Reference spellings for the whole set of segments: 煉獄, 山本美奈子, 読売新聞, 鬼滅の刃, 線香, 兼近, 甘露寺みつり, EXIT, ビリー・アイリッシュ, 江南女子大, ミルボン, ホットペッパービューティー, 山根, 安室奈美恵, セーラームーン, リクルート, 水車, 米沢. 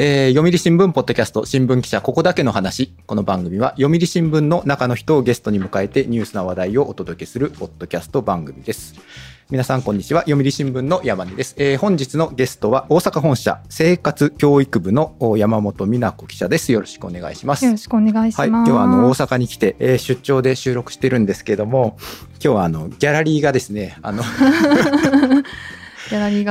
読売新聞ポッドキャスト新聞記者ここだけの話。この番組は読売新聞の中の人をゲストに迎えてニュースな話題をお届けするポッドキャスト番組です。皆さんこんにちは、読売新聞の山根です。本日のゲストは大阪本社生活教育部の山本美奈子記者です。よろしくお願いします。よろしくお願いします。はい、今日は大阪に来て、出張で収録してるんですけれども、今日はギャラリーがですねギャラリ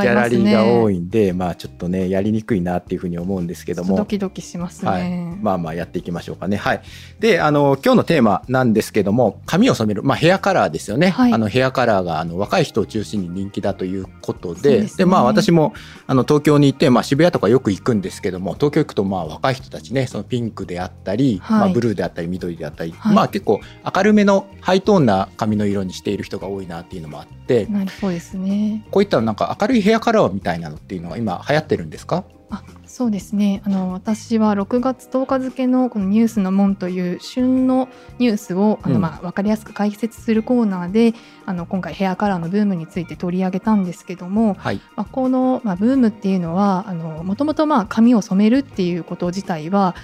ーが多いんで、まあ、ちょっとねやりにくいなっていうふうに思うんですけども、ドキドキしますね。はい、まあまあやっていきましょうかね。はい、で今日のテーマなんですけども、髪を染める、まあ、ヘアカラーですよね。はい、ヘアカラーが若い人を中心に人気だということで、でまあ、私も東京に行って、まあ、渋谷とかよく行くんですけども、東京行くとまあ若い人たちね、そのピンクであったり、はい、まあ、ブルーであったり緑であったり、はい、まあ、結構明るめのハイトーンな髪の色にしている人が多いなっていうのもあって、なるそうですね。こういったなんか明るいヘアカラーみたいなのっていうのは今流行ってるんですか？あ、そうですね。私は6月10日付のこのニュースの門という旬のニュースをまあ分かりやすく解説するコーナーで、今回ヘアカラーのブームについて取り上げたんですけども、はい、まあ、この、まあ、ブームっていうのはもともと髪を染めるっていうこと自体は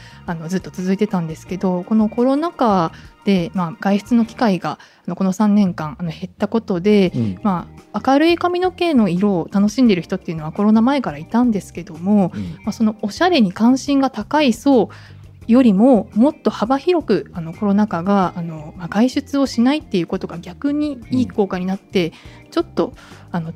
ずっと続いてたんですけど、このコロナ禍で、まあ、外出の機会がこの3年間減ったことで、うん、まあ、明るい髪の毛の色を楽しんでいる人っていうのはコロナ前からいたんですけども、うん、まあ、そのおしゃれに関心が高い層よりももっと幅広くコロナ禍がまあ、外出をしないっていうことが逆にいい効果になって、うん、ちょっと違う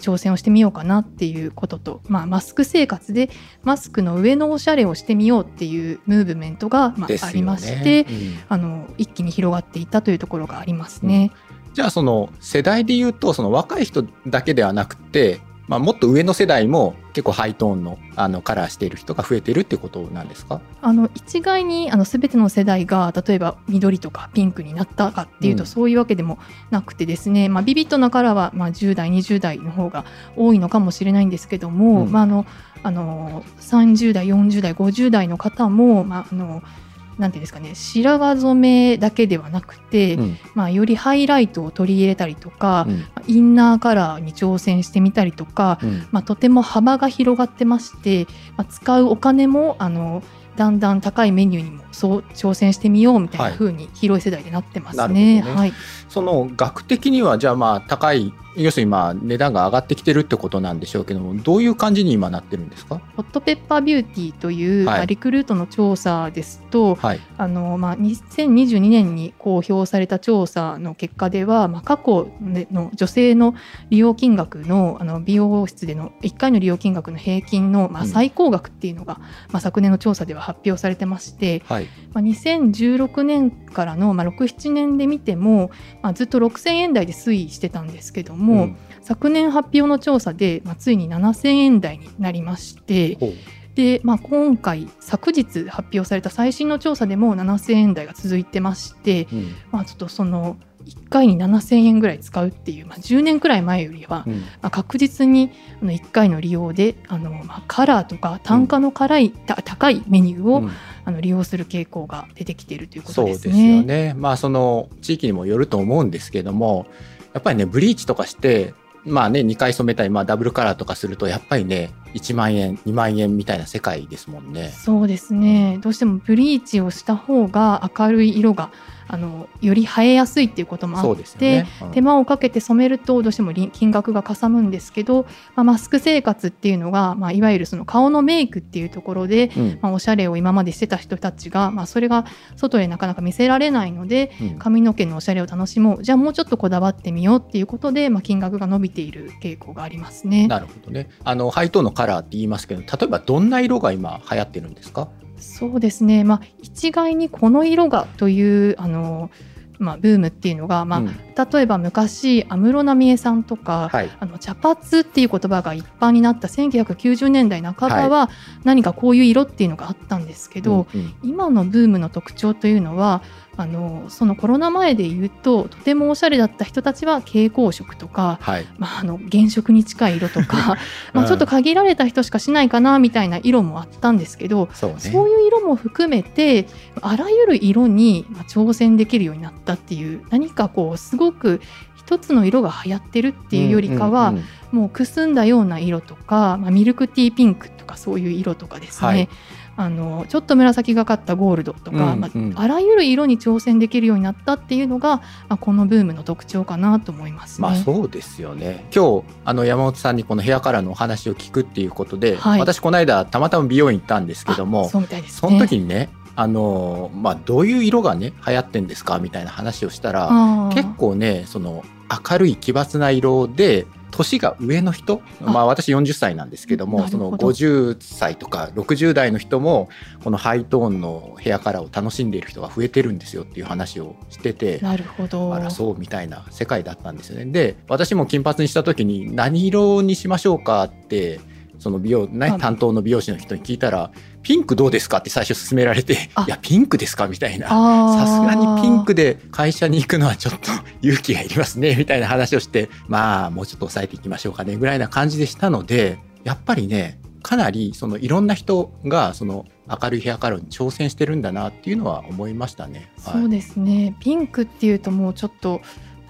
挑戦をしてみようかなっていうことと、まあ、マスク生活でマスクの上のおしゃれをしてみようっていうムーブメントが、まあ、ありまして、うん、一気に広がっていったというところがありますね。うん、じゃあその世代でいうと、その若い人だけではなくて、まあ、もっと上の世代も結構ハイトーンのカラーしている人が増えてるってことなんですか？一概に全ての世代が例えば緑とかピンクになったかっていうと、うん、そういうわけでもなくてですね、まあ、ビビッドなカラーはまあ10代20代の方が多いのかもしれないんですけども、うん、まあ、30代40代50代の方も、まあ、なんていうんですかね、白髪染めだけではなくて、うん、まあ、よりハイライトを取り入れたりとか、うん、インナーカラーに挑戦してみたりとか、うん、まあ、とても幅が広がってまして、まあ、使うお金もだんだん高いメニューにもそう挑戦してみようみたいな風に広い世代でなってますね。はい、ね、はい、その額的にはじゃあまあ高い、要するにまあ値段が上がってきてるってことなんでしょうけども、どういう感じに今なってるんですか？ホットペッパービューティーという、はい、まあ、リクルートの調査ですと、はい、まあ、2022年に公表された調査の結果では、まあ、過去の女性の利用金額の、美容室での1回の利用金額の平均の、まあ、最高額っていうのが、うん、まあ、昨年の調査では発表されてまして、はい、まあ、2016年からの、まあ、6、7年で見ても、まあ、ずっと6000円台で推移してたんですけども、うん、昨年発表の調査で、まあ、ついに7000円台になりまして、で、まあ、今回昨日発表された最新の調査でも7000円台が続いてまして、うん、まあ、ちょっとその1回に7000円ぐらい使うっていう、まあ、10年くらい前よりは、うん、まあ、確実に1回の利用でまあ、カラーとか単価の高いメニューを、うん、利用する傾向が出てきているということですね。そうですよね。まあ、その地域にもよると思うんですけども、やっぱりねブリーチとかして、まあね、2回染めたり、まあ、ダブルカラーとかするとやっぱりね1万円2万円みたいな世界ですもんね。そうですね。どうしてもブリーチをした方が明るい色がより映えやすいっていうこともあって、そうですよね。うん、手間をかけて染めるとどうしても金額がかさむんですけど、まあ、マスク生活っていうのが、まあ、いわゆるその顔のメイクっていうところで、うん、まあ、おしゃれを今までしてた人たちが、まあ、それが外でなかなか見せられないので、うん、髪の毛のおしゃれを楽しもう、じゃあもうちょっとこだわってみようっていうことで、まあ、金額が伸びている傾向がありますね。なるほどね。ハイトーンのカラーって言いますけど、例えばどんな色が今流行ってるんですか？そうですね、まあ、一概にこの色がというまあ、ブームっていうのが、まあ、うん、例えば昔安室奈美恵さんとか、はい、茶髪っていう言葉が一般になった1990年代半ばは何かこういう色っていうのがあったんですけど、はい、うんうん、今のブームの特徴というのはそのコロナ前で言うととてもおしゃれだった人たちは蛍光色とか、はい、まあ、原色に近い色とか、うん、まあ、ちょっと限られた人しかしないかなみたいな色もあったんですけど、そうね、そういう色も含めてあらゆる色に挑戦できるようになったっていう、何かこうすごく一つの色が流行ってるっていうよりかは、うんうんうん、もうくすんだような色とか、まあ、ミルクティーピンクとかそういう色とかですね、はい、ちょっと紫がかったゴールドとか、うんうん、まあ、あらゆる色に挑戦できるようになったっていうのが、まあ、このブームの特徴かなと思いますね。まあ、そうですよね。今日山本さんにこのヘアカラーのお話を聞くっていうことで、はい、私この間たまたま美容院行ったんですけども、そうみたいですね、その時にね、まあ、どういう色がね流行ってんですかみたいな話をしたら、結構ねその明るい奇抜な色で年が上の人、まあ、私40歳なんですけども、その50歳とか60代の人もこのハイトーンのヘアカラーを楽しんでいる人が増えてるんですよっていう話をしてて、なるほど、あらそうみたいな世界だったんですよね。で、私も金髪にした時に何色にしましょうかってその美容、ね、担当の美容師の人に聞いたら、ピンクどうですかって最初勧められて、いやピンクですかみたいな、さすがにピンクで会社に行くのはちょっと勇気がいりますねみたいな話をして、まあもうちょっと抑えていきましょうかねぐらいな感じでしたので、やっぱりねかなりそのいろんな人がその明るいヘアカラーに挑戦してるんだなっていうのは思いましたね、はい、そうですね。ピンクっていうともうちょっと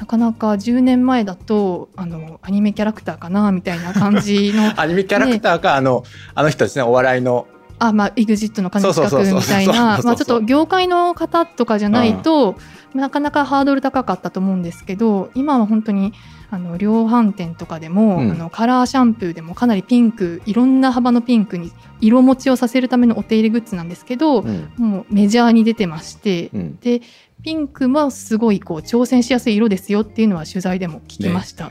なかなか10年前だとアニメキャラクターかなみたいな感じの、ね、アニメキャラクターかあの人ですね、お笑いのまあ、EXIT の兼近君みたいな、ちょっと業界の方とかじゃないと、うん、なかなかハードル高かったと思うんですけど、今は本当に量販店とかでも、うん、カラーシャンプーでもかなりピンク、いろんな幅のピンクに色持ちをさせるためのお手入れグッズなんですけど、うん、もうメジャーに出てまして、うん、でピンクはすごいこう挑戦しやすい色ですよっていうのは取材でも聞きました、ね、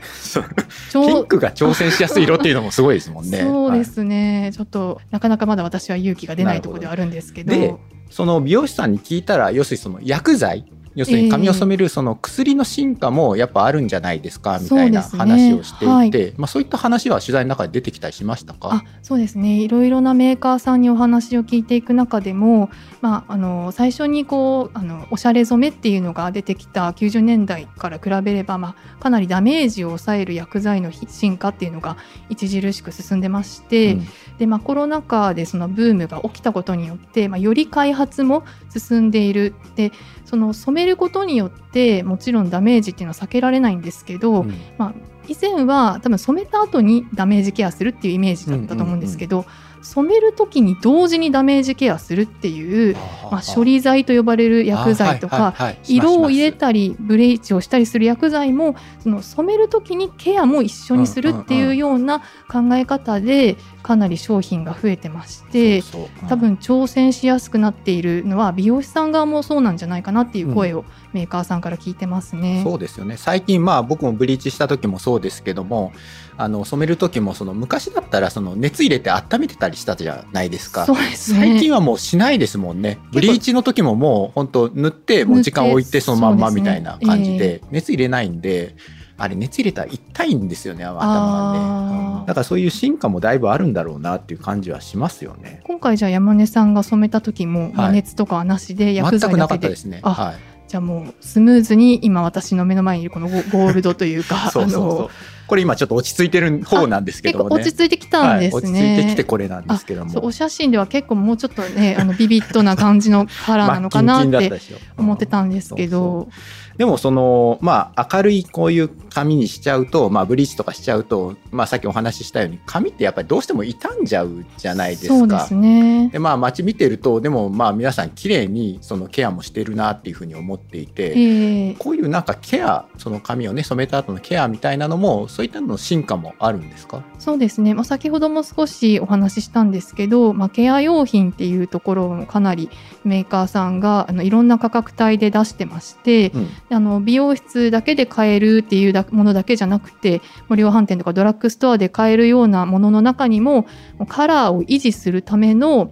ピンクが挑戦しやすい色っていうのもすごいですもんねそうですね、はい、ちょっとなかなかまだ私は勇気が出ないところではあるんですけど、でその美容師さんに聞いたら、要するにその薬剤、要するに髪を染めるその薬の進化もやっぱあるんじゃないですかみたいな話をしていて、そうですね、はい、まあ、そういった話は取材の中で出てきたりしましたか？そうですね、いろいろなメーカーさんにお話を聞いていく中でも、まあ、最初にこうおしゃれ染めっていうのが出てきた90年代から比べれば、まあ、かなりダメージを抑える薬剤の進化っていうのが著しく進んでまして、うん、でまあ、コロナ禍でそのブームが起きたことによって、まあ、より開発も進んでいる。でその染めることによってもちろんダメージっていうのは避けられないんですけど、うん、まあ、以前は多分染めた後にダメージケアするっていうイメージだったと思うんですけど、うんうんうん、染める時に同時にダメージケアするっていう、まあ、処理剤と呼ばれる薬剤とか、はいはいはい、色を入れたりブレーチをしたりする薬剤もその染める時にケアも一緒にするっていうような考え方でかなり商品が増えてまして、そうそう、うん、多分挑戦しやすくなっているのは美容師さん側もそうなんじゃないかなっていう声をメーカーさんから聞いてますね、うん、そうですよね。最近、まあ、僕もブリーチした時もそうですけども、染める時もその昔だったらその熱入れて温めてたりしたじゃないですか。そうですね、最近はもうしないですもんね。ブリーチの時ももう本当塗ってもう時間置いてそのまんまみたいな感じで熱入れないんで、あれ熱入れたら痛いんですよね、頭がね。だからそういう進化もだいぶあるんだろうなっていう感じはしますよね。今回じゃあ山根さんが染めた時も、はい、熱とかはなしで薬剤だけで全くなかったですね。はい、じゃあもうスムーズに今私の目の前にいるこのゴールドというかそうそうそう、これ今ちょっと落ち着いてる方なんですけどもね。結構落ち着いてきたんですね、はい、落ち着いてきてこれなんですけども、そうお写真では結構もうちょっとねビビッドな感じのカラーなのかなって思ってたんですけど、そうそう、でもその、まあ、明るいこういう髪にしちゃうと、まあ、ブリーチとかしちゃうと、まあ、さっきお話ししたように髪ってやっぱりどうしても傷んじゃうじゃないですか。そうですね。で、まあ、街見てるとでもまあ皆さん綺麗にそのケアもしてるなっていうふうに思っていて、こういうなんかケア、その髪をね染めた後のケアみたいなのもそういったの進化もあるんですか？そうですね、まあ、先ほども少しお話ししたんですけど、まあ、ケア用品っていうところもかなりメーカーさんがいろんな価格帯で出してまして、うん、美容室だけで買えるっていうものだけじゃなくて、量販店とかドラッグストアで買えるようなものの中にもカラーを維持するための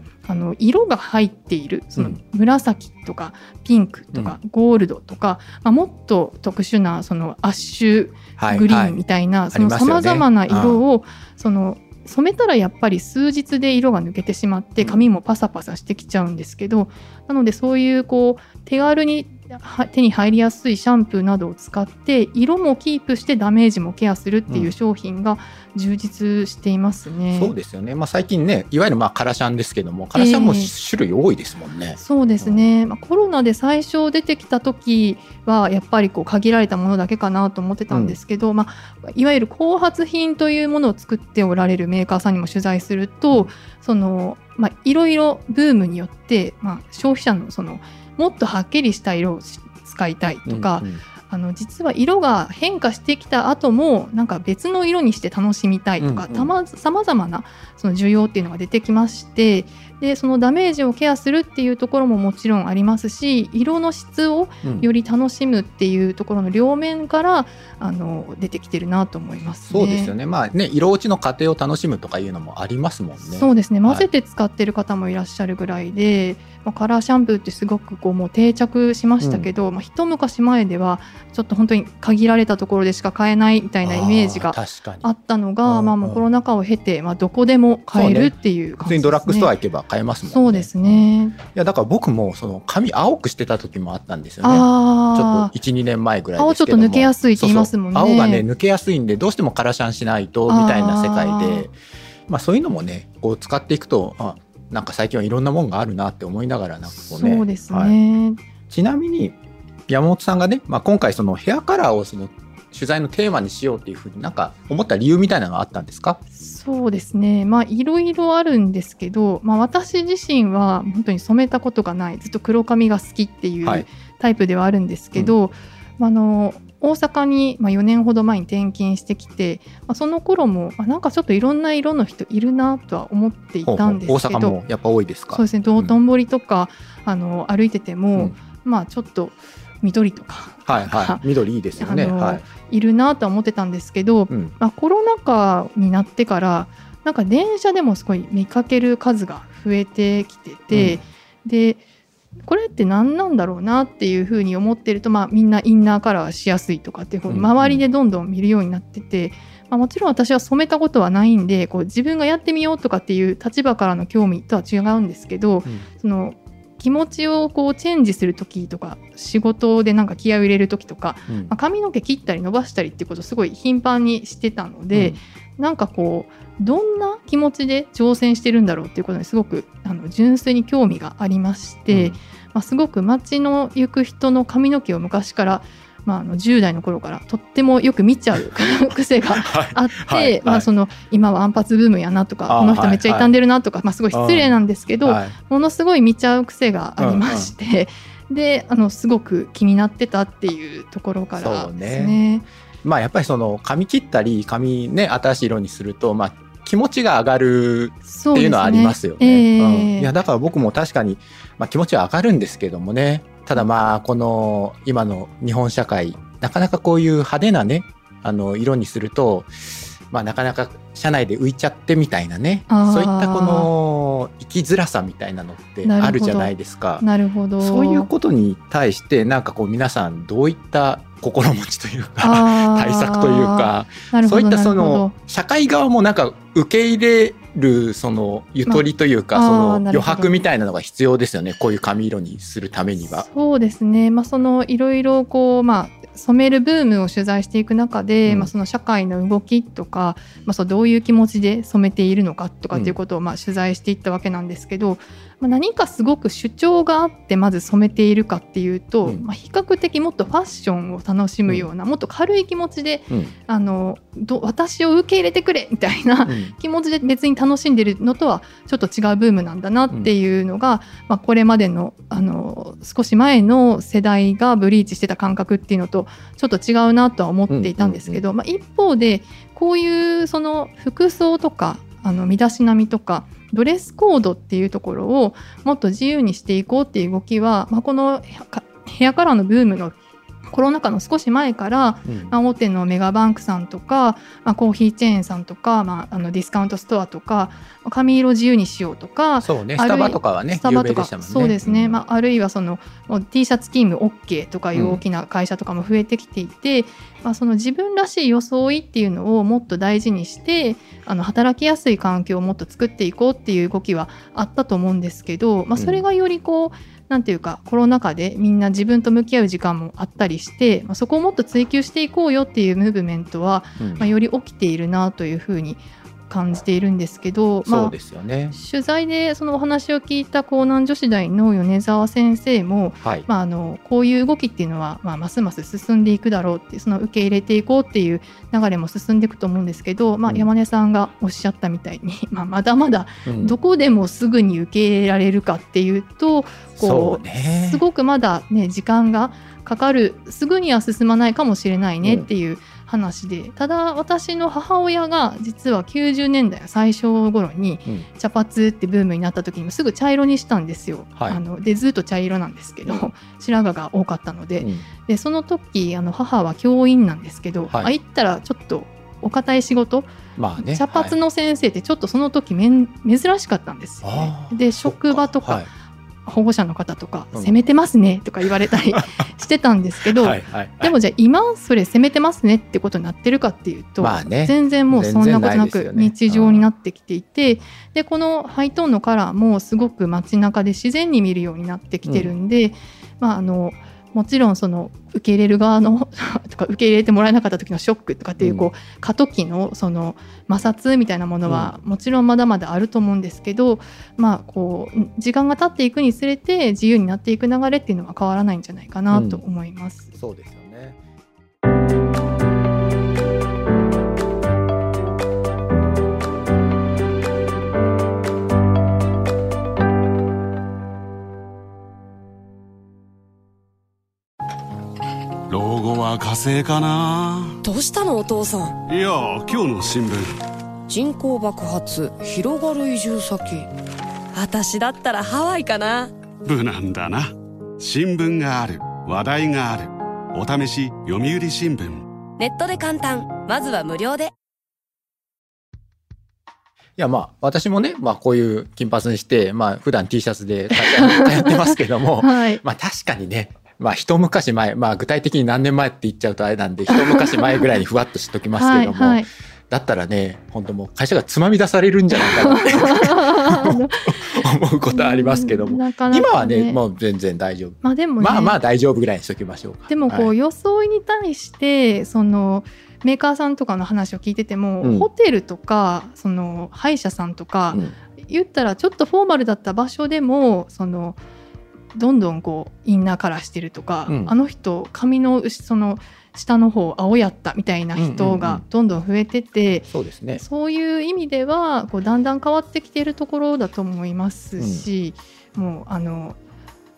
色が入っている、その紫とかピンクとかゴールドとか、うん、まあ、もっと特殊なそのアッシュグリーンみたいなさまざまな色をその染めたらやっぱり数日で色が抜けてしまって髪もパサパサしてきちゃうんですけど、なのでそういうこう手軽に手に入りやすいシャンプーなどを使って色もキープしてダメージもケアするっていう商品が充実していますね、うん、そうですよね、まあ、最近ねいわゆるまあカラシャンですけどもカラシャンも種類多いですもんね、そうですね、まあ、コロナで最初出てきた時はやっぱりこう限られたものだけかなと思ってたんですけど、うん、まあ、いわゆる後発品というものを作っておられるメーカーさんにも取材するとその、まあ、いろいろブームによって、まあ、消費者のそのもっとはっきりした色を使いたいとか、うんうん、実は色が変化してきた後もなんか別の色にして楽しみたいとか、さまざまなその需要っていうのが出てきまして、でそのダメージをケアするっていうところももちろんありますし、色の質をより楽しむっていうところの両面から、うん、出てきてるなと思いますね。そうですよね、まあね、色落ちの過程を楽しむとかいうのもありますもんね。そうですね、混ぜて使ってる方もいらっしゃるぐらいで、はい、まあ、カラーシャンプーってすごくこうもう定着しましたけど、うん、まあ、一昔前ではちょっと本当に限られたところでしか買えないみたいなイメージがあったのが、うんうん、まあ、もうコロナ禍を経て、まあ、どこでも買えるっていう感じですね。ドラッグストア行けば買えますもんね。そうですね、いやだから僕もその髪青くしてた時もあったんですよね。ちょっと 1,2 年前ぐらいですけども、青ちょっと抜けやすいって言いますもんね。そうそう、青がね抜けやすいんでどうしてもカラシャンしないとみたいな世界で、まあ、そういうのもねこう使っていくと、あ、なんか最近はいろんなもんがあるなって思いながら、なんかこうね、そうですね、はい、ちなみに山本さんがね、まあ、今回そのヘアカラーをその取材のテーマにしようっていうふうになんか思った理由みたいなのがあったんですか？そうですね、まあいろいろあるんですけど、まあ、私自身は本当に染めたことがない、ずっと黒髪が好きっていうタイプではあるんですけど、はい、うん、大阪に4年ほど前に転勤してきて、その頃もなんかちょっといろんな色の人いるなとは思っていたんですけど、大阪もやっぱ多いですか？そうですね、道頓堀とか、うん、歩いてても、うん、まあちょっと緑とか、はいはい、緑いいですよね、はい、いるなとは思ってたんですけど、うん、まあ、コロナ禍になってからなんか電車でもすごい見かける数が増えてきてて、うん、でこれって何なんだろうなっていうふうに思ってると、まあ、みんなインナーカラーしやすいとかっていうふうに周りでどんどん見るようになってて、うんうん、まあ、もちろん私は染めたことはないんでこう自分がやってみようとかっていう立場からの興味とは違うんですけど、うん、その気持ちをこうチェンジするときとか仕事でなんか気合を入れるときとか、うん、まあ、髪の毛切ったり伸ばしたりっていうことをすごい頻繁にしてたので、うん、なんかこうどんな気持ちで挑戦してるんだろうっていうことにすごく純粋に興味がありまして、うん、まあ、すごく街の行く人の髪の毛を昔から、まあ、10代の頃からとってもよく見ちゃう癖があって、はいはいはい、まあ、その今はアンパツブームやなとか、この人めっちゃ傷んでるなとか、まあ、すごい失礼なんですけど、はい、ものすごい見ちゃう癖がありまして、うんうん、で、すごく気になってたっていうところからですね。そうね、まあ、やっぱりその髪切ったり髪ね新しい色にすると、まあ、気持ちが上がるっていうのはありますよね。そうですね、うん、いやだから僕も確かに、まあ、気持ちは上がるんですけどもね、ただまあこの今の日本社会なかなかこういう派手なね色にすると、まあ、なかなか社内で浮いちゃってみたいなね、そういったこの生きづらさみたいなのってあるじゃないですか。なるほど、そういうことに対してなんかこう皆さんどういった心持ちというか対策というか、そういったその社会側もなんか受け入れるそのゆとりというか、まあ、その余白みたいなのが必要ですよね、こういう髪色にするためには。そうですね、まあ、そのいろいろこう、まあ、染めるブームを取材していく中で、うん、まあ、その社会の動きとか、まあ、そうどういう気持ちで染めているのかとかっていうことをまあ取材していったわけなんですけど、うん、まあ、何かすごく主張があってまず染めているかっていうと、うん、まあ、比較的もっとファッションを楽しむような、うん、もっと軽い気持ちで、うん、私を受け入れてくれみたいな、うん、気持ちで別に楽しんでるのとはちょっと違うブームなんだなっていうのが、うん、まあ、これまでの、少し前の世代がブリーチしてた感覚っていうのとちょっと違うなとは思っていたんですけど、うんうんうん、まあ、一方でこういうその服装とか身だしなみとかドレスコードっていうところをもっと自由にしていこうっていう動きは、まあ、このヘアカラーのブームのコロナ禍の少し前から、うん、まあ、大手のメガバンクさんとか、まあ、コーヒーチェーンさんとか、まあ、ディスカウントストアとか髪色自由にしようとか、そうね、スタバとかはね有名でしたもんね。そうですね、うん、まあ、あるいはその T シャツスキーム OK とかいう大きな会社とかも増えてきていて、うん、まあ、その自分らしい装いっていうのをもっと大事にして働きやすい環境をもっと作っていこうっていう動きはあったと思うんですけど、まあ、それがよりこう、うん、なんていうかコロナ禍でみんな自分と向き合う時間もあったりして、そこをもっと追求していこうよっていうムーブメントは、より起きているなというふうに感じているんですけど、そうですよね。取材でそのお話を聞いた江南女子大の米沢先生も、こういう動きっていうのは、ますます進んでいくだろうって、その受け入れていこうっていう流れも進んでいくと思うんですけど、山根さんがおっしゃったみたいに、まだまだどこでもすぐに受け入れられるかっていうと、すごくまだ、時間がかかる、すぐには進まないかもしれないねっていう話で、ただ私の母親が実は90年代最初頃に茶髪ってブームになった時にすぐ茶色にしたんですよ、でずっと茶色なんですけど、白髪が多かったの でその時母は教員なんですけど、言ったらちょっとお堅い仕事、茶髪の先生ってちょっとその時珍しかったんですよね。で職場とか、保護者の方とか責めてますねとか言われたりしてたんですけどでもじゃあ今それ責めてますねってことになってるかっていうと、全然もうそんなことなく日常になってきていて、でこのハイトーンのカラーもすごく街中で自然に見るようになってきてるんで、もちろんその受け入れる側のとか受け入れてもらえなかった時のショックとかっていう、過渡期のその摩擦みたいなものはもちろんまだまだあると思うんですけど、時間が経っていくにつれて自由になっていく流れっていうのは変わらないんじゃないかなと思います。そうですよね。火星かな。どうしたのお父さん。いや今日の新聞、人口爆発広がる移住先。私だったらハワイかな。無難だな。新聞がある、話題がある。お試し読売新聞。ネットで簡単、まずは無料で。いや私もね、こういう金髪にして、普段 T シャツで会社にやってますけども、確かにね、一昔前、具体的に何年前って言っちゃうとあれなんで、一昔前ぐらいにふわっとしときますけどもだったらね、本当もう会社がつまみ出されるんじゃないかなって思うことはありますけども、今はねもう全然大丈夫、でもね、大丈夫ぐらいにしときましょうか。でも装いに対してそのメーカーさんとかの話を聞いてても、ホテルとかその歯医者さんとか、言ったらちょっとフォーマルだった場所でもそのどんどんインナーカラーしてるとか、あの人髪のその下の方青やったみたいな人がどんどん増えてて、そういう意味ではだんだん変わってきているところだと思いますし、もう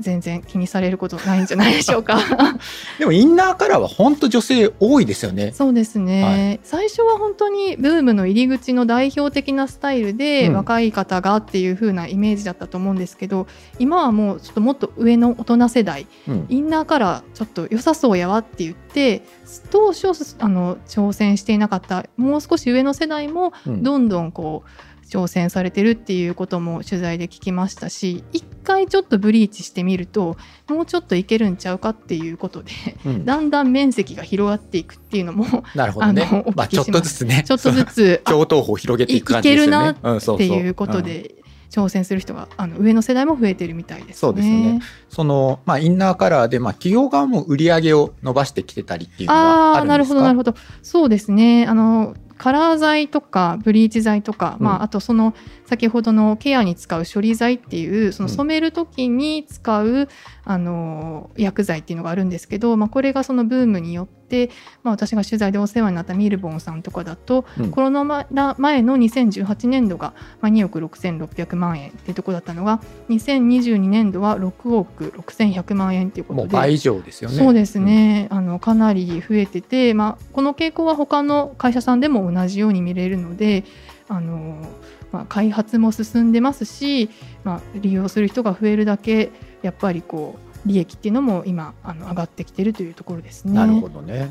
全然気にされることないんじゃないでしょうかでもインナーカラーは本当女性多いですよね。そうですね、最初は本当にブームの入り口の代表的なスタイルで、若い方がっていう風なイメージだったと思うんですけど、今はもうちょっともっと上の大人世代、インナーカラーちょっと良さそうやわって言って、当初挑戦していなかったもう少し上の世代もどんどん挑戦されてるっていうことも取材で聞きましたし、一回ちょっとブリーチしてみるともうちょっといけるんちゃうかっていうことで、だんだん面積が広がっていくっていうのも、なるほどね、ちょっとずつね、ちょっとずつ共闘法を広げていく感じですよね。いけるなっていうことで、挑戦する人が上の世代も増えてるみたいですね。そうですね。そのインナーカラーで、企業側も売り上げを伸ばしてきてたりっていうのはあるんですか？なるほどなるほど。そうですね。カラー剤とかブリーチ剤とか、あとその先ほどのケアに使う処理剤っていう、その染める時に使う、薬剤っていうのがあるんですけど、これがそのブームによって、私が取材でお世話になったミルボンさんとかだと、コロナ前の2018年度が2億6600万円っていうところだったのが、2022年度は6億6100万円っていうことで、もう倍以上ですよね。そうですね、かなり増えてて、この傾向は他の会社さんでも同じように見れるので、開発も進んでますし、利用する人が増えるだけやっぱり利益っていうのも今上がってきてるというところですね。なるほどね。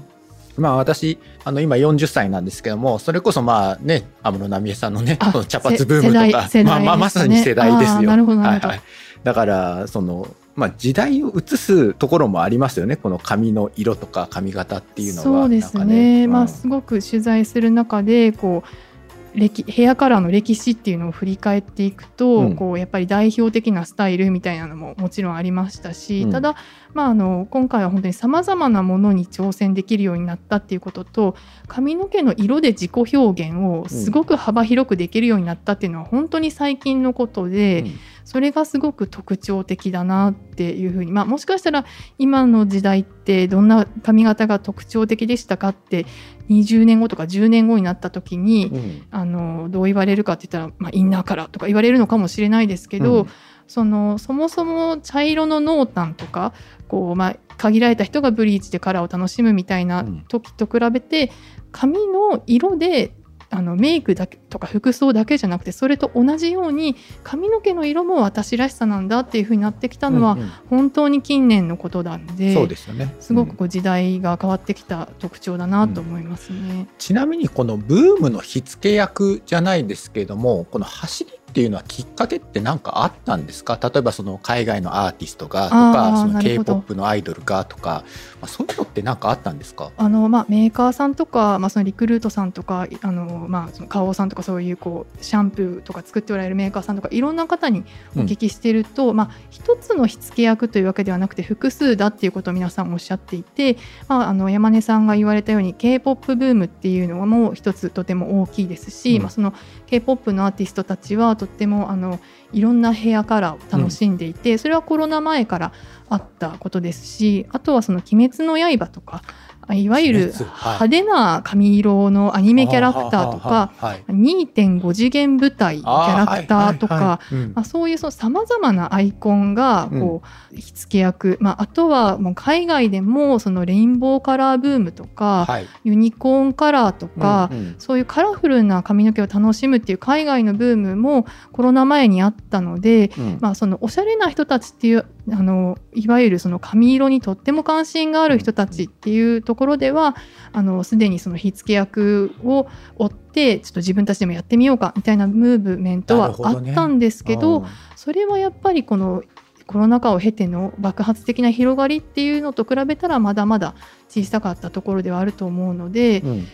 私今40歳なんですけども、それこそ安室奈美恵さんのね、茶髪ブームとか、まさに世代ですよ。なるほどなるほど。だからその時代を映すところもありますよね。この髪の色とか髪型っていうのは。そうですね。すごく取材する中でヘアカラーの歴史っていうのを振り返っていくと、うん、こうやっぱり代表的なスタイルみたいなのももちろんありましたし、うん、ただ、まあ、今回は本当にさまざまなものに挑戦できるようになったっていうことと、髪の毛の色で自己表現をすごく幅広くできるようになったっていうのは本当に最近のことで、うん、それがすごく特徴的だなっていうふうに、まあ、もしかしたら今の時代ってどんな髪型が特徴的でしたかって20年後とか10年後になった時に、うん、どう言われるかって言ったら、まあ、インナーカラーとか言われるのかもしれないですけど、うん、そもそも茶色の濃淡とかこう、まあ、限られた人がブリーチでカラーを楽しむみたいな時と比べて、髪の色でメイクだけとか服装だけじゃなくて、それと同じように髪の毛の色も私らしさなんだっていう風になってきたのは本当に近年のことなんで、そうですよね、すごくこう時代が変わってきた特徴だなと思いますね、うん、ちなみにこのブームの火付け役じゃないですけれども、この走りっていうのはきっかけって何かあったんですか？例えばその海外のアーティストがとか、その K-POP のアイドルがとか、まあ、そういうのって何かあったんですか？まあ、メーカーさんとか、まあ、そのリクルートさんとか、まあ、その花王さんとか、そういうこうシャンプーとか作っておられるメーカーさんとかいろんな方にお聞きしてると、うん、まあ、一つの火付け役というわけではなくて複数だっていうことを皆さんおっしゃっていて、まあ、山根さんが言われたように K-POP ブームっていうのはもう一つとても大きいですし、うん、まあ、その K-POP のアーティストたちはとってもいろんなヘアカラーを楽しんでいて、うん、それはコロナ前からあったことですし、あとはその鬼滅の刃とか、いわゆる派手な髪色のアニメキャラクターとか、 2.5 次元舞台キャラクターとか、そういうさまざまなアイコンがこう火付け役、まあ、あとはもう海外でもそのレインボーカラーブームとか、はい、ユニコーンカラーとか、うんうん、そういうカラフルな髪の毛を楽しむっていう海外のブームもコロナ前にあったので、うん、まあ、そのおしゃれな人たちっていういわゆるその髪色にとっても関心がある人たちっていうところでは、すでにその火付け役を追ってちょっと自分たちでもやってみようかみたいなムーブメントはあったんですけど、それはやっぱりこのコロナ禍を経ての爆発的な広がりっていうのと比べたらまだまだ小さかったところではあると思うので、うん、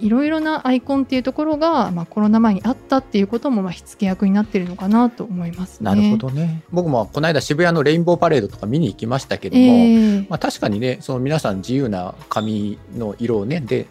いろいろなアイコンっていうところが、まあ、コロナ前にあったっていうことも、まあ、火付け役になってるのかなと思いますね。なるほどね。僕もこの間渋谷のレインボーパレードとか見に行きましたけども、まあ、確かにね、その皆さん自由な髪の色をねで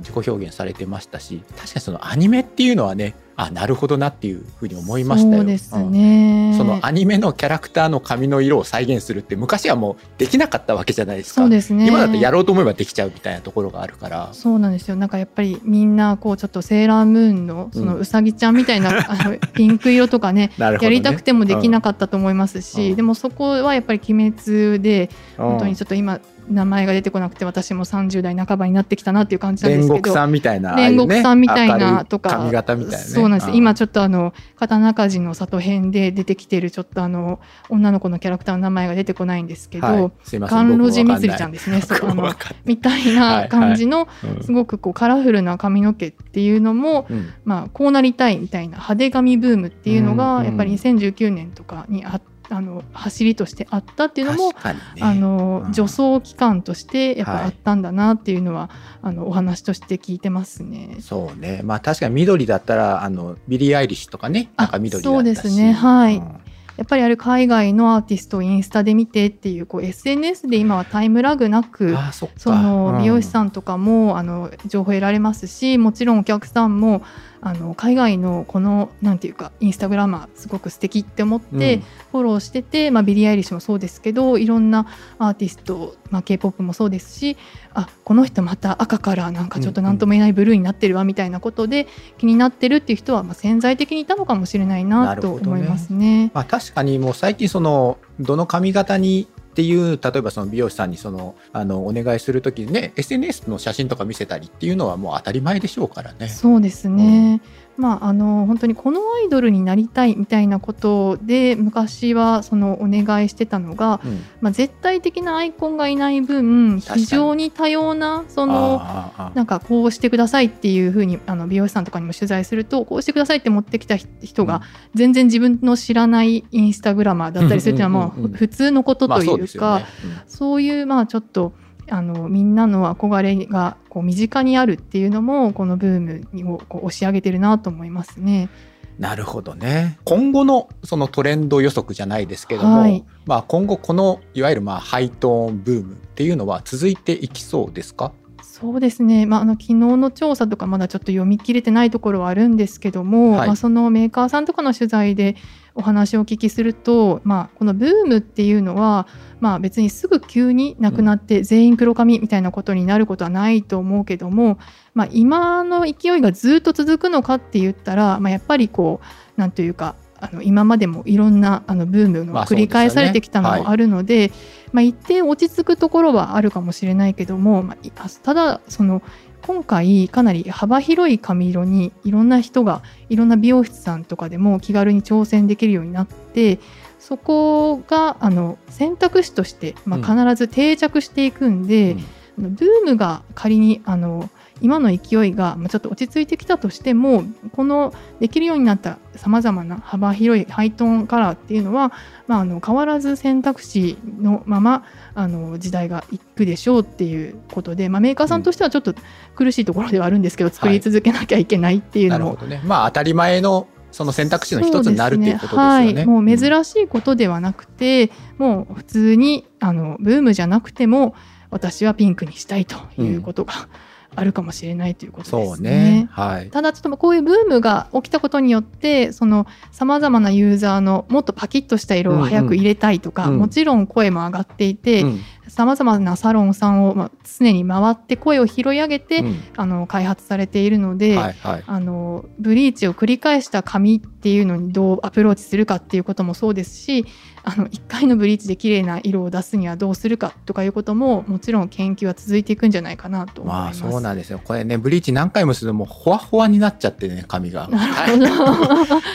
自己表現されてましたし、確かにそのアニメっていうのはね、あ、なるほどなっていうふうに思いましたよ。そうですね、うん、そのアニメのキャラクターの髪の色を再現するって昔はもうできなかったわけじゃないですか。そうですね、今だってやろうと思えばできちゃうみたいなところがあるから。そうなんですよ。なんかやっぱりみんなこうちょっとセーラームーンのそのうさぎちゃんみたいな、うん、ピンク色とか ね, ねやりたくてもできなかったと思いますし、うん、でもそこはやっぱり鬼滅で本当にちょっと今、うん、名前が出てこなくて私も30代半ばになってきたなっていう感じなんですけど、煉獄さんみたいな、煉獄さんみたいなとか、髪型みたいな、ね、そうなんです。今ちょっと刀鍛冶の里編で出てきてるちょっと女の子のキャラクターの名前が出てこないんですけど、はい、すいません、甘露寺みつりちゃんですね、そこみたいな感じのすごくこうカラフルな髪の毛っていうのも、うん、まあ、こうなりたいみたいな派手髪ブームっていうのがやっぱり2019年とかにあって、走りとしてあったっていうのも、ね、助走期間としてやっぱあったんだなっていうのは、はい、お話として聞いてますね。そうね、まあ、確かに緑だったらビリー・アイリッシュとかね、なんか緑だったし。そうですね、はい、うん、やっぱりあれ海外のアーティストをインスタで見てってい う, こう SNS で今はタイムラグなく、ああ、そっか、美容師さんとかも情報得られますし、もちろんお客さんも海外のこのなんていうかインスタグラマーすごく素敵って思ってフォローしてて、うん、まあ、ビリー・アイリッシュもそうですけどいろんなアーティスト、まあ、K-POP もそうですし、あ、この人また赤からなんかちょっと何とも言えないブルーになってるわみたいなことで気になってるっていう人は、まあ、潜在的にいたのかもしれないなと思いますね。まあ、確かにもう最近どの髪型にっていう、例えばその美容師さんにお願いするときにね SNS の写真とか見せたりっていうのはもう当たり前でしょうからね。そうですね、うん、まあ、本当にこのアイドルになりたいみたいなことで昔はお願いしてたのが、うん、まあ、絶対的なアイコンがいない分非常に多様ななんかこうしてくださいっていうふうに美容師さんとかにも取材するとこうしてくださいって持ってきた人が全然自分の知らないインスタグラマーだったりするっていうのはもう普通のことというか、そういうまあちょっとみんなの憧れがこう身近にあるっていうのもこのブームをこう押し上げてるなと思いますね。なるほどね。今後のそのトレンド予測じゃないですけども、はい、まあ今後このいわゆるまあハイトーンブームっていうのは続いていきそうですか？そうですね、まあ、昨日の調査とかまだちょっと読み切れてないところはあるんですけども、はい、まあ、そのメーカーさんとかの取材でお話をお聞きすると、まあ、このブームっていうのは、まあ、別にすぐ急になくなって全員黒髪みたいなことになることはないと思うけども、まあ、今の勢いがずっと続くのかって言ったら、まあ、やっぱりこうなんというか今までもいろんなブームが繰り返されてきたのもあるので、まあ、一定落ち着くところはあるかもしれないけども、まあ、ただ今回かなり幅広い髪色にいろんな人がいろんな美容室さんとかでも気軽に挑戦できるようになって、そこが選択肢として、まあ、必ず定着していくんで、うんうん、ブームが仮に今の勢いがちょっと落ち着いてきたとしても、このできるようになったさまざまな幅広いハイトーンカラーっていうのは、まあ、変わらず選択肢のまま時代がいくでしょうっていうことで、まあ、メーカーさんとしてはちょっと苦しいところではあるんですけど、作り続けなきゃいけないっていうのも、はい、なるほどね。まあ、当たり前のその選択肢の一つになるっていうことですよね。はい、もう珍しいことではなくて、もう普通にブームじゃなくても私はピンクにしたいということが、うん、あるかもしれないということですね。そうね、はい、ただちょっとこういうブームが起きたことによってさまざまなユーザーのもっとパキッとした色を早く入れたいとか、うんうん、もちろん声も上がっていて、さまざまなサロンさんを常に回って声を拾い上げて、うん、開発されているので、はいはい、ブリーチを繰り返した髪っていうのにどうアプローチするかっていうこともそうですし、1回のブリーチで綺麗な色を出すにはどうするかとかいうことももちろん研究は続いていくんじゃないかなと思います。まあ、そうなんですよ。これね、ブリーチ何回もするともうホワホワになっちゃってね、髪が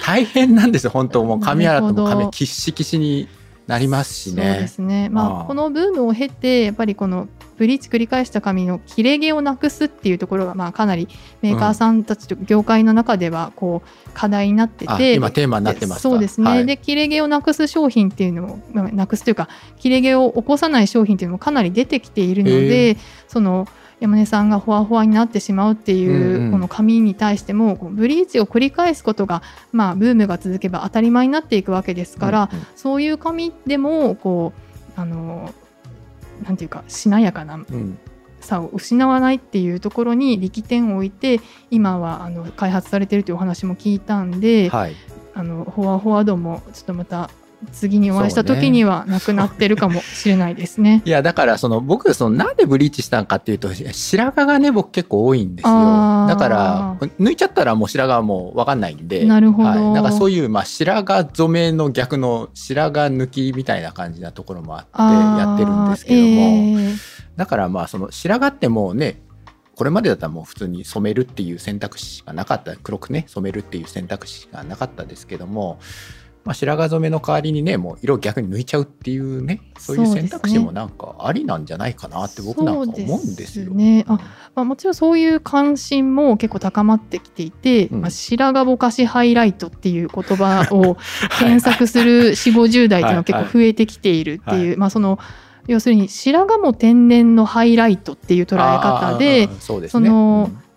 大変なんですよ。本当もう髪洗っても髪キッシキシになりますしね。そうですね、まあ、このブームを経てやっぱりこのブリーチ繰り返した髪の切れ毛をなくすっていうところが、まあ、かなりメーカーさんたちと業界の中ではこう課題になってて、今テーマになってますか。そうですね、はい、で切れ毛をなくす商品っていうのも、なくすというか切れ毛を起こさない商品っていうのもかなり出てきているので、山根さんがホワホワになってしまうっていうこの髪に対しても、ブリーチを繰り返すことが、まあ、ブームが続けば当たり前になっていくわけですから、うんうん、そういう髪でもこうなんていうかしなやかなさを失わないっていうところに力点を置いて今は開発されているというお話も聞いたんで、はい、ホワホワ度もちょっとまた次にお会いした時にはなくなってるかもしれないですね。いや、だから僕なんでブリーチしたのかっていうと、白髪がね、僕結構多いんですよ。だから抜いちゃったらもう白髪も分かんないんで。なるほど、はい、なんかそういう、まあ、白髪染めの逆の白髪抜きみたいな感じなところもあってやってるんですけども、だからまあ白髪ってもうね、これまでだったらもう普通に染めるっていう選択肢しかなかった、黒くね染めるっていう選択肢しかなかったですけども、まあ、白髪染めの代わりにね、もう色を逆に抜いちゃうっていうね、そういう選択肢もなんかありなんじゃないかなって僕なんか思うんですよ。そうですね。あ、まあ、もちろんそういう関心も結構高まってきていて、うん、まあ、白髪ぼかしハイライトっていう言葉を検索する 40,50 代っていうのは結構増えてきているっていう、はいはい、まあ要するに白髪も天然のハイライトっていう捉え方で、そうですね、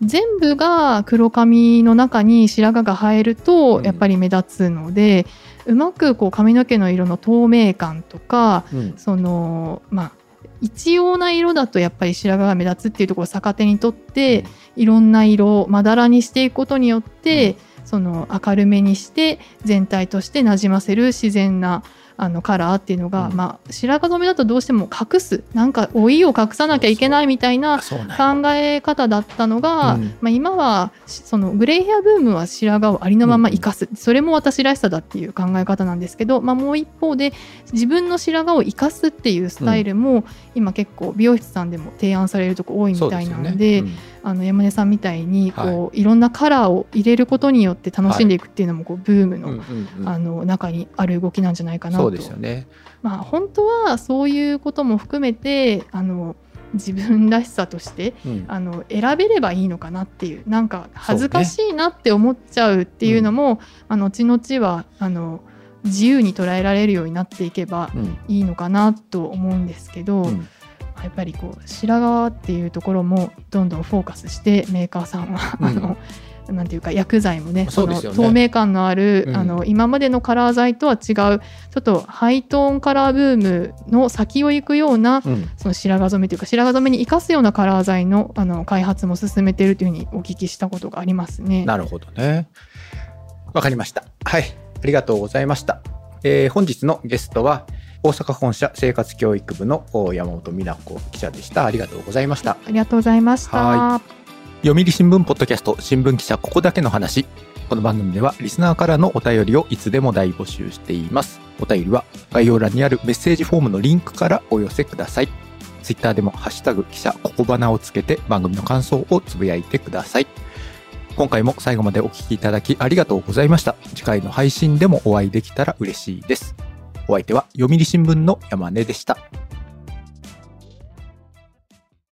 全部が黒髪の中に白髪が生えるとやっぱり目立つので、うまくこう髪の毛の色の透明感とか、うん、まあ、一様な色だとやっぱり白髪が目立つっていうところを逆手にとって、うん、いろんな色をまだらにしていくことによって、うん、明るめにして全体としてなじませる自然なカラーっていうのが、うん、まあ、白髪染めだとどうしても隠す、なんか老いを隠さなきゃいけないみたいな考え方だったのが、うん、まあ、今はグレイヘアブームは白髪をありのまま生かす、うん、それも私らしさだっていう考え方なんですけど、まあ、もう一方で自分の白髪を生かすっていうスタイルも今結構美容室さんでも提案されるとこ多いみたいなので、うん、山根さんみたいにこう、はい、いろんなカラーを入れることによって楽しんでいくっていうのもこうブームの、はい、中にある動きなんじゃないかなと。そうですよね。まあ、本当はそういうことも含めて自分らしさとして、うん、選べればいいのかなっていう、なんか恥ずかしいなって思っちゃうっていうのも、そうね、後々は自由に捉えられるようになっていけばいいのかなと思うんですけど、うん、やっぱりこう白髪っていうところもどんどんフォーカスしてメーカーさんは、うん、なんていうか薬剤も ね、 その透明感のある、うん、今までのカラー剤とは違うちょっとハイトーンカラーブームの先を行くような、うん、その白髪染めというか白髪染めに生かすようなカラー剤 の、 開発も進めているというふうにお聞きしたことがありますね。なるほどね、わかりました。はい、ありがとうございました。本日のゲストは大阪本社生活教育部の山本美奈子記者でした。ありがとうございました。ありがとうございました。はい。読売新聞ポッドキャスト新聞記者ここだけの話。この番組ではリスナーからのお便りをいつでも大募集しています。お便りは概要欄にあるメッセージフォームのリンクからお寄せください。ツイッターでもハッシュタグ記者ここばなをつけて番組の感想をつぶやいてください。今回も最後までお聞きいただきありがとうございました。次回の配信でもお会いできたら嬉しいです。お相手は読売新聞の山根でした。